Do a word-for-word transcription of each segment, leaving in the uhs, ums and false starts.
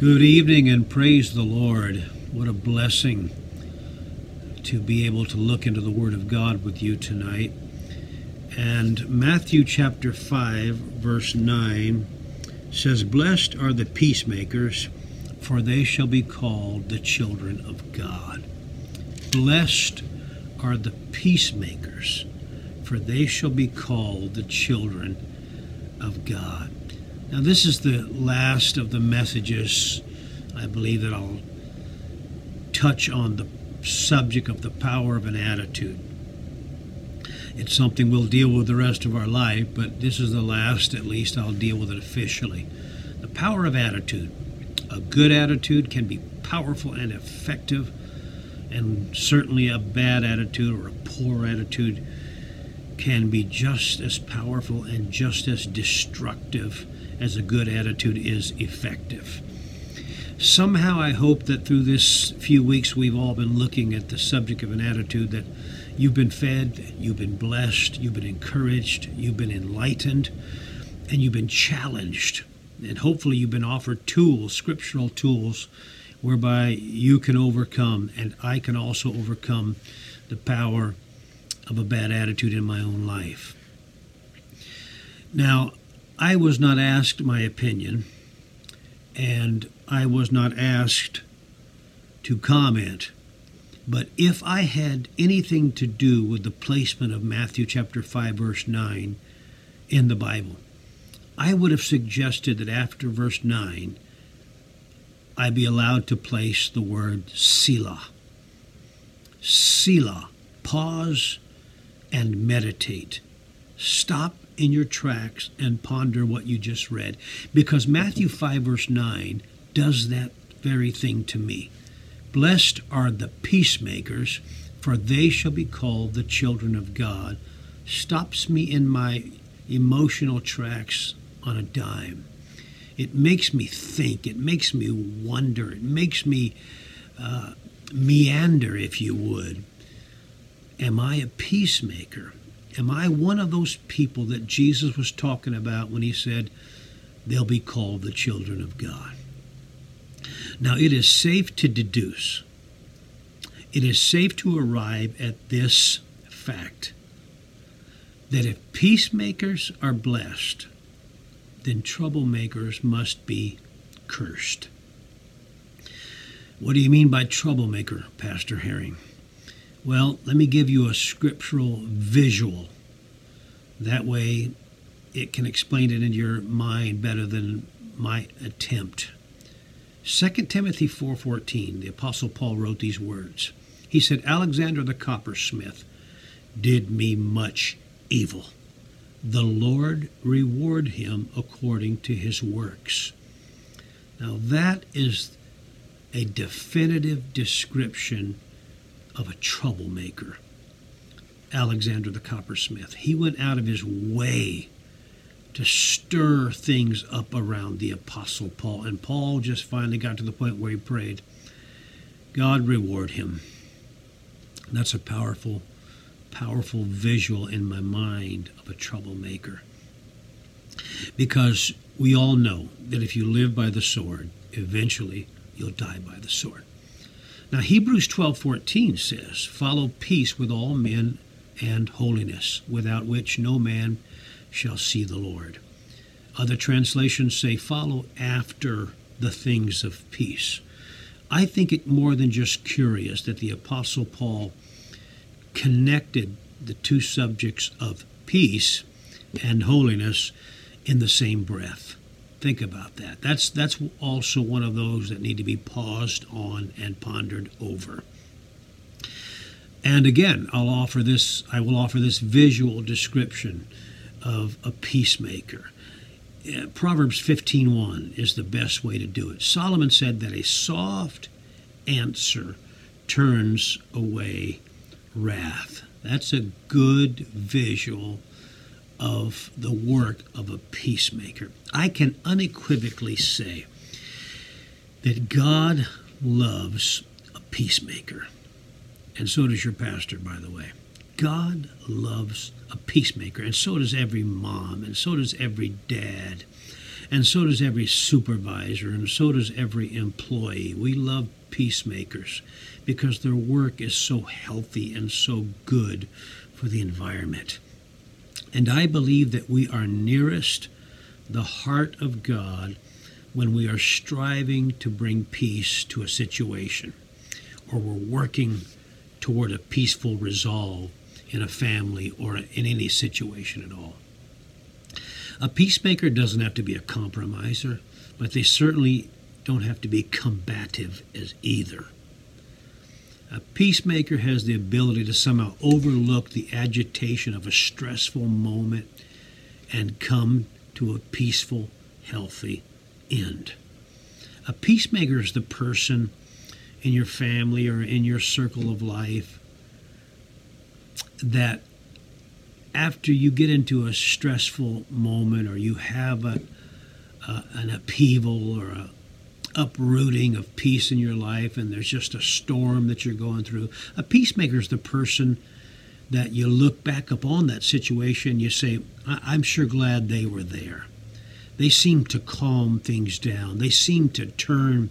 Good evening and praise the Lord. What a blessing to be able to look into the Word of God with you tonight. And Matthew chapter five, verse nine says, "Blessed are the peacemakers, for they shall be called the children of God." Blessed are the peacemakers, for they shall be called the children of God. Now, this is the last of the messages. I believe that I'll touch on the subject of the power of an attitude. It's something we'll deal with the rest of our life, but this is the last, at least I'll deal with it officially. The power of attitude. A good attitude can be powerful and effective, and certainly a bad attitude or a poor attitude can be just as powerful and just as destructive as a good attitude is effective. Somehow I hope that through this few weeks we've all been looking at the subject of an attitude, that you've been fed, you've been blessed, you've been encouraged, you've been enlightened, and you've been challenged. And hopefully you've been offered tools, scriptural tools, whereby you can overcome, and I can also overcome the power of a bad attitude in my own life. Now, I was not asked my opinion, and I was not asked to comment, but if I had anything to do with the placement of Matthew chapter five, verse nine in the Bible, I would have suggested that after verse nine, I be allowed to place the word Selah. Selah. Pause and meditate. Stop in your tracks and ponder what you just read, because Matthew five, verse nine does that very thing to me. Blessed are the peacemakers, for they shall be called the children of God. Stops me in my emotional tracks on a dime. It makes me think. It makes me wonder. It makes me uh, meander, if you would. Am I a peacemaker? Am I one of those people that Jesus was talking about when he said, they'll be called the children of God? Now, it is safe to deduce. It is safe to arrive at this fact, that if peacemakers are blessed, then troublemakers must be cursed. What do you mean by troublemaker, Pastor Herring? Well, let me give you a scriptural visual. That way it can explain it in your mind better than my attempt. Second Timothy four fourteen, the Apostle Paul wrote these words. He said, "Alexander the coppersmith did me much evil. The Lord reward him according to his works." Now that is a definitive description of a troublemaker, Alexander the coppersmith. He went out of his way to stir things up around the Apostle Paul, and Paul just finally got to the point where he prayed, "God reward him." That's a powerful powerful visual in my mind of a troublemaker, because we all know that if you live by the sword, eventually you'll die by the sword. Now, Hebrews twelve fourteen says, "Follow peace with all men and holiness, without which no man shall see the Lord." Other translations say, "Follow after the things of peace." I think it more than just curious that the Apostle Paul connected the two subjects of peace and holiness in the same breath. Think about that. That's that's also one of those that need to be paused on and pondered over. And again, I'll offer this, I will offer this visual description of a peacemaker. Proverbs fifteen one is the best way to do it. Solomon said that a soft answer turns away wrath. That's a good visual of the work of a peacemaker. I can unequivocally say that God loves a peacemaker. And so does your pastor, by the way. God loves a peacemaker, and so does every mom, and so does every dad, And so does every supervisor, and so does every employee. We love peacemakers because their work is so healthy and so good for the environment. And I believe that we are nearest the heart of God when we are striving to bring peace to a situation, or we're working toward a peaceful resolve in a family or in any situation at all. A peacemaker doesn't have to be a compromiser, but they certainly don't have to be combative as either. A peacemaker has the ability to somehow overlook the agitation of a stressful moment and come to a peaceful, healthy end. A peacemaker is the person in your family or in your circle of life that after you get into a stressful moment, or you have a, a, an upheaval or a uprooting of peace in your life, and there's just a storm that you're going through, a peacemaker is the person that you look back upon that situation, you say, I- I'm sure glad they were there. They seem to calm things down. They seem to turn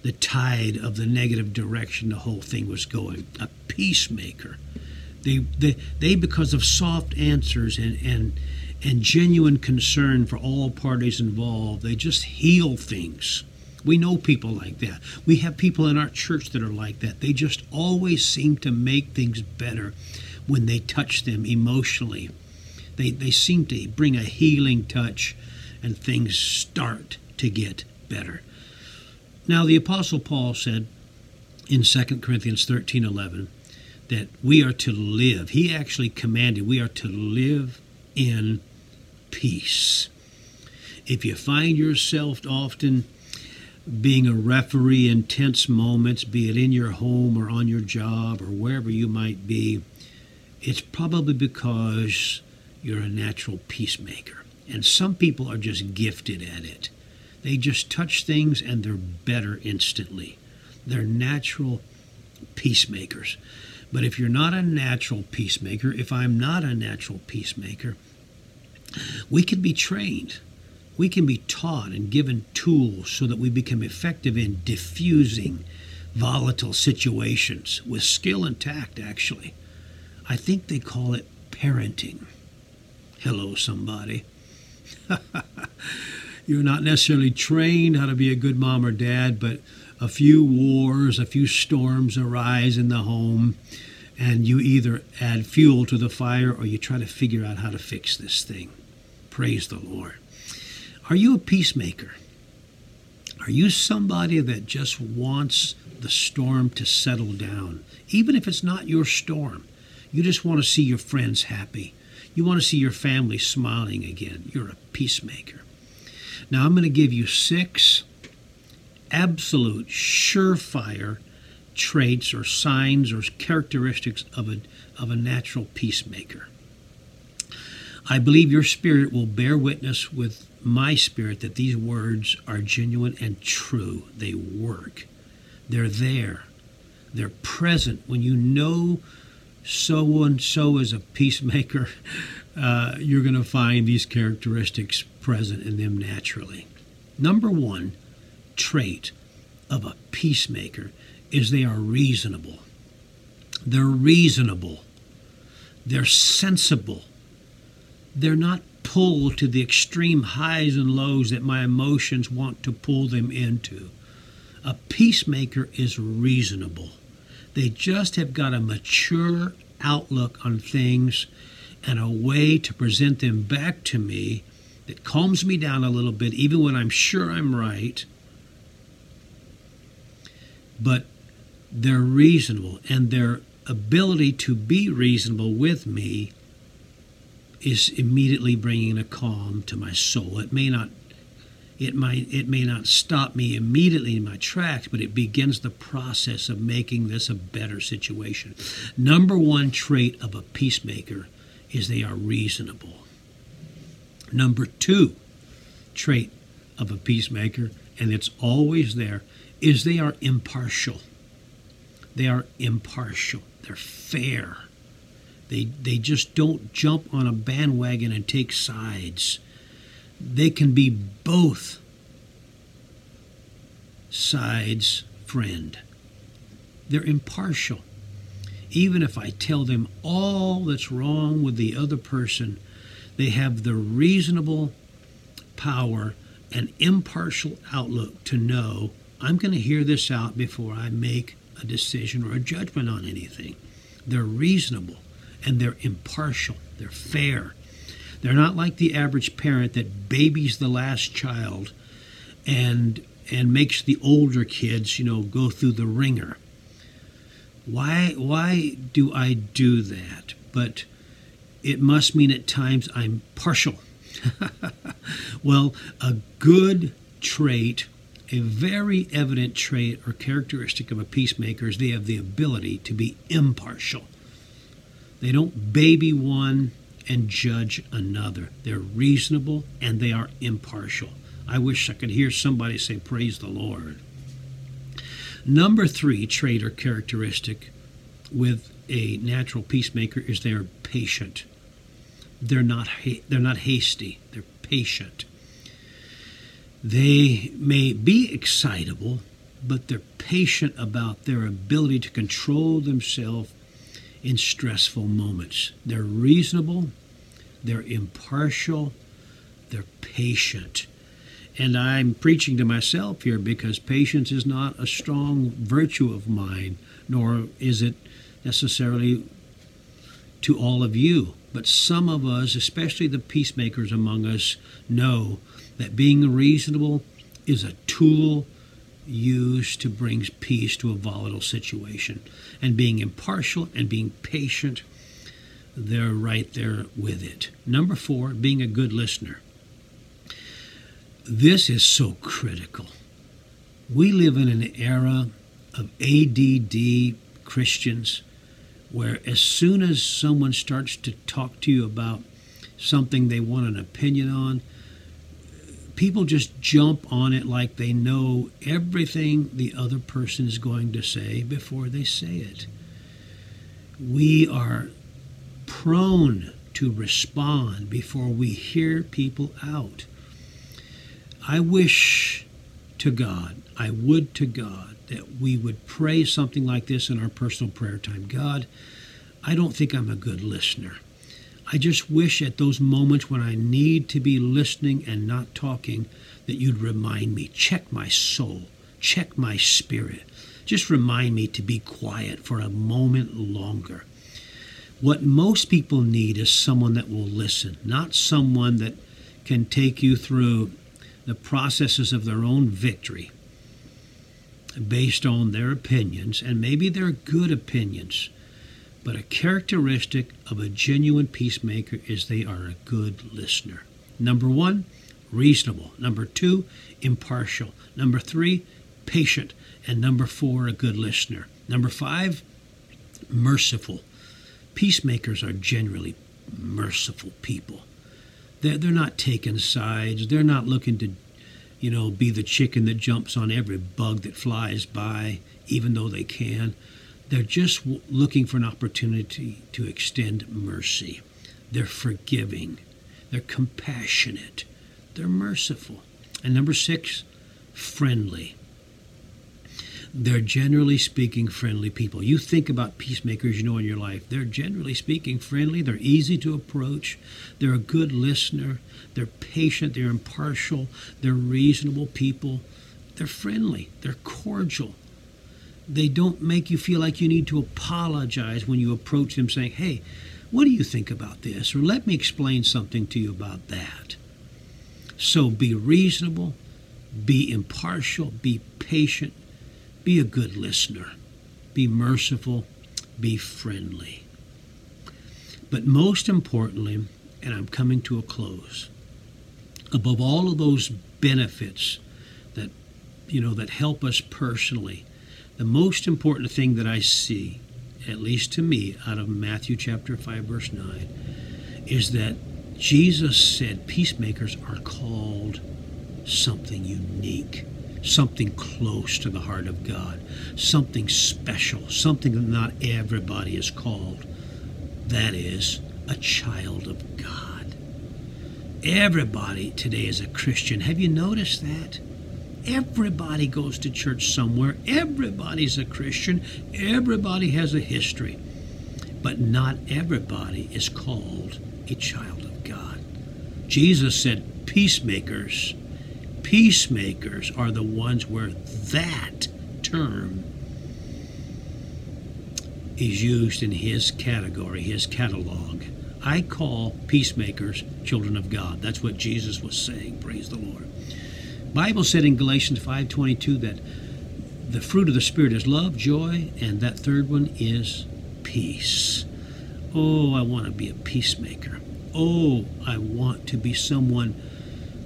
the tide of the negative direction the whole thing was going. A peacemaker. They, they, they because of soft answers and, and, and genuine concern for all parties involved, they just heal things. We know people like that. We have people in our church that are like that. They just always seem to make things better when they touch them emotionally. They, they seem to bring a healing touch, and things start to get better. Now, the Apostle Paul said in Second Corinthians thirteen eleven that we are to live. He actually commanded we are to live in peace. If you find yourself often being a referee in tense moments, be it in your home or on your job or wherever you might be, it's probably because you're a natural peacemaker. And some people are just gifted at it. They just touch things and they're better instantly. They're natural peacemakers. But if you're not a natural peacemaker, if I'm not a natural peacemaker, we can be trained. We can be taught and given tools so that we become effective in diffusing volatile situations with skill and tact, actually. I think they call it parenting. Hello, somebody. You're not necessarily trained how to be a good mom or dad, but a few wars, a few storms arise in the home, and you either add fuel to the fire or you try to figure out how to fix this thing. Praise the Lord. Are you a peacemaker? Are you somebody that just wants the storm to settle down? Even if it's not your storm, you just want to see your friends happy. You want to see your family smiling again. You're a peacemaker. Now, I'm going to give you six absolute surefire traits or signs or characteristics of a, of a natural peacemaker. I believe your spirit will bear witness with my spirit that these words are genuine and true. They work. They're there. They're present. When you know so-and-so is a peacemaker, uh, you're going to find these characteristics present in them naturally. Number one trait of a peacemaker is they are reasonable. They're reasonable. They're sensible. They're not pulled to the extreme highs and lows that my emotions want to pull them into. A peacemaker is reasonable. They just have got a mature outlook on things and a way to present them back to me that calms me down a little bit, even when I'm sure I'm right. But they're reasonable, and their ability to be reasonable with me is immediately bringing a calm to my soul. It may not, it might, it may not stop me immediately in my tracks, but it begins the process of making this a better situation. Number one trait of a peacemaker is they are reasonable. Number two trait of a peacemaker, and it's always there, is they are impartial. They are impartial. They're fair. They, they just don't jump on a bandwagon and take sides. They can be both sides' friend. They're impartial. Even if I tell them all that's wrong with the other person, they have the reasonable power and impartial outlook to know I'm going to hear this out before I make a decision or a judgment on anything. They're reasonable and they're impartial. They're fair. They're not like the average parent that babies the last child and and makes the older kids, you know, go through the ringer. Why, why do I do that? But it must mean at times I'm partial. Well, a good trait, a very evident trait or characteristic of a peacemaker is they have the ability to be impartial. They don't baby one and judge another. They're reasonable and they are impartial. I wish I could hear somebody say, praise the Lord. Number three trait or characteristic with a natural peacemaker is they're patient. They're not, ha- they're not hasty. They're patient. They may be excitable, but they're patient about their ability to control themselves in stressful moments. They're reasonable, they're impartial, they're patient. And I'm preaching to myself here because patience is not a strong virtue of mine, nor is it necessarily to all of you. But some of us, especially the peacemakers among us, know that being reasonable is a tool used to bring peace to a volatile situation. And being impartial and being patient, they're right there with it. Number four, being a good listener. This is so critical. We live in an era of A D D Christians where as soon as someone starts to talk to you about something they want an opinion on, people just jump on it like they know everything the other person is going to say before they say it. We are prone to respond before we hear people out. I wish to God, I would to God, that we would pray something like this in our personal prayer time. God, I don't think I'm a good listener. I just wish at those moments when I need to be listening and not talking that you'd remind me, check my soul, check my spirit. Just remind me to be quiet for a moment longer. What most people need is someone that will listen, not someone that can take you through the processes of their own victory based on their opinions, and maybe they're good opinions. But a characteristic of a genuine peacemaker is they are a good listener. Number one, reasonable. Number two, impartial. Number three, patient. And number four, a good listener. Number five, merciful. Peacemakers are generally merciful people. They're, they're not taking sides. They're not looking to, you know, be the chicken that jumps on every bug that flies by, even though they can. They're just looking for an opportunity to extend mercy. They're forgiving. They're compassionate. They're merciful. And number six, friendly. They're generally speaking friendly people. You think about peacemakers you know in your life. They're generally speaking friendly. They're easy to approach. They're a good listener. They're patient. They're impartial. They're reasonable people. They're friendly. They're cordial. They don't make you feel like you need to apologize when you approach them saying, hey, what do you think about this? Or let me explain something to you about that. So be reasonable, be impartial, be patient, be a good listener, be merciful, be friendly. But most importantly, and I'm coming to a close, above all of those benefits that, you know, that help us personally, the most important thing that I see, at least to me, out of Matthew chapter five, verse nine, is that Jesus said peacemakers are called something unique, something close to the heart of God, something special, something that not everybody is called. That is a child of God. Everybody today is a Christian. Have you noticed that? Everybody goes to church somewhere. Everybody's a Christian. Everybody has a history. But not everybody is called a child of God. Jesus said, peacemakers. Peacemakers are the ones where that term is used in his category, his catalog. I call peacemakers children of God. That's what Jesus was saying, praise the Lord. Bible said in Galatians five twenty-two that the fruit of the Spirit is love, joy, and that third one is peace. Oh, I want to be a peacemaker. Oh, I want to be someone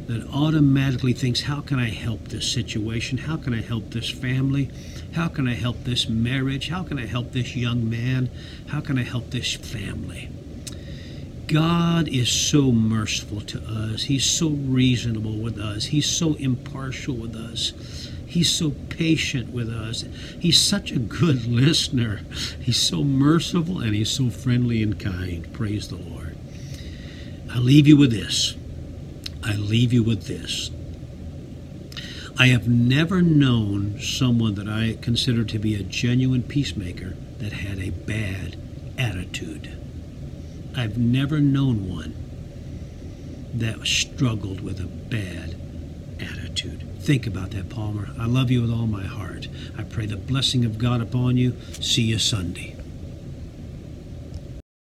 that automatically thinks, how can I help this situation? How can I help this family? How can I help this marriage? How can I help this young man? How can I help this family? God is so merciful to us. He's so reasonable with us. He's so impartial with us. He's so patient with us. He's such a good listener. He's so merciful and he's so friendly and kind. Praise the Lord. I leave you with this. I leave you with this. I have never known someone that I consider to be a genuine peacemaker that had a bad attitude. I've never known one that struggled with a bad attitude. Think about that, Palmer. I love you with all my heart. I pray the blessing of God upon you. See you Sunday.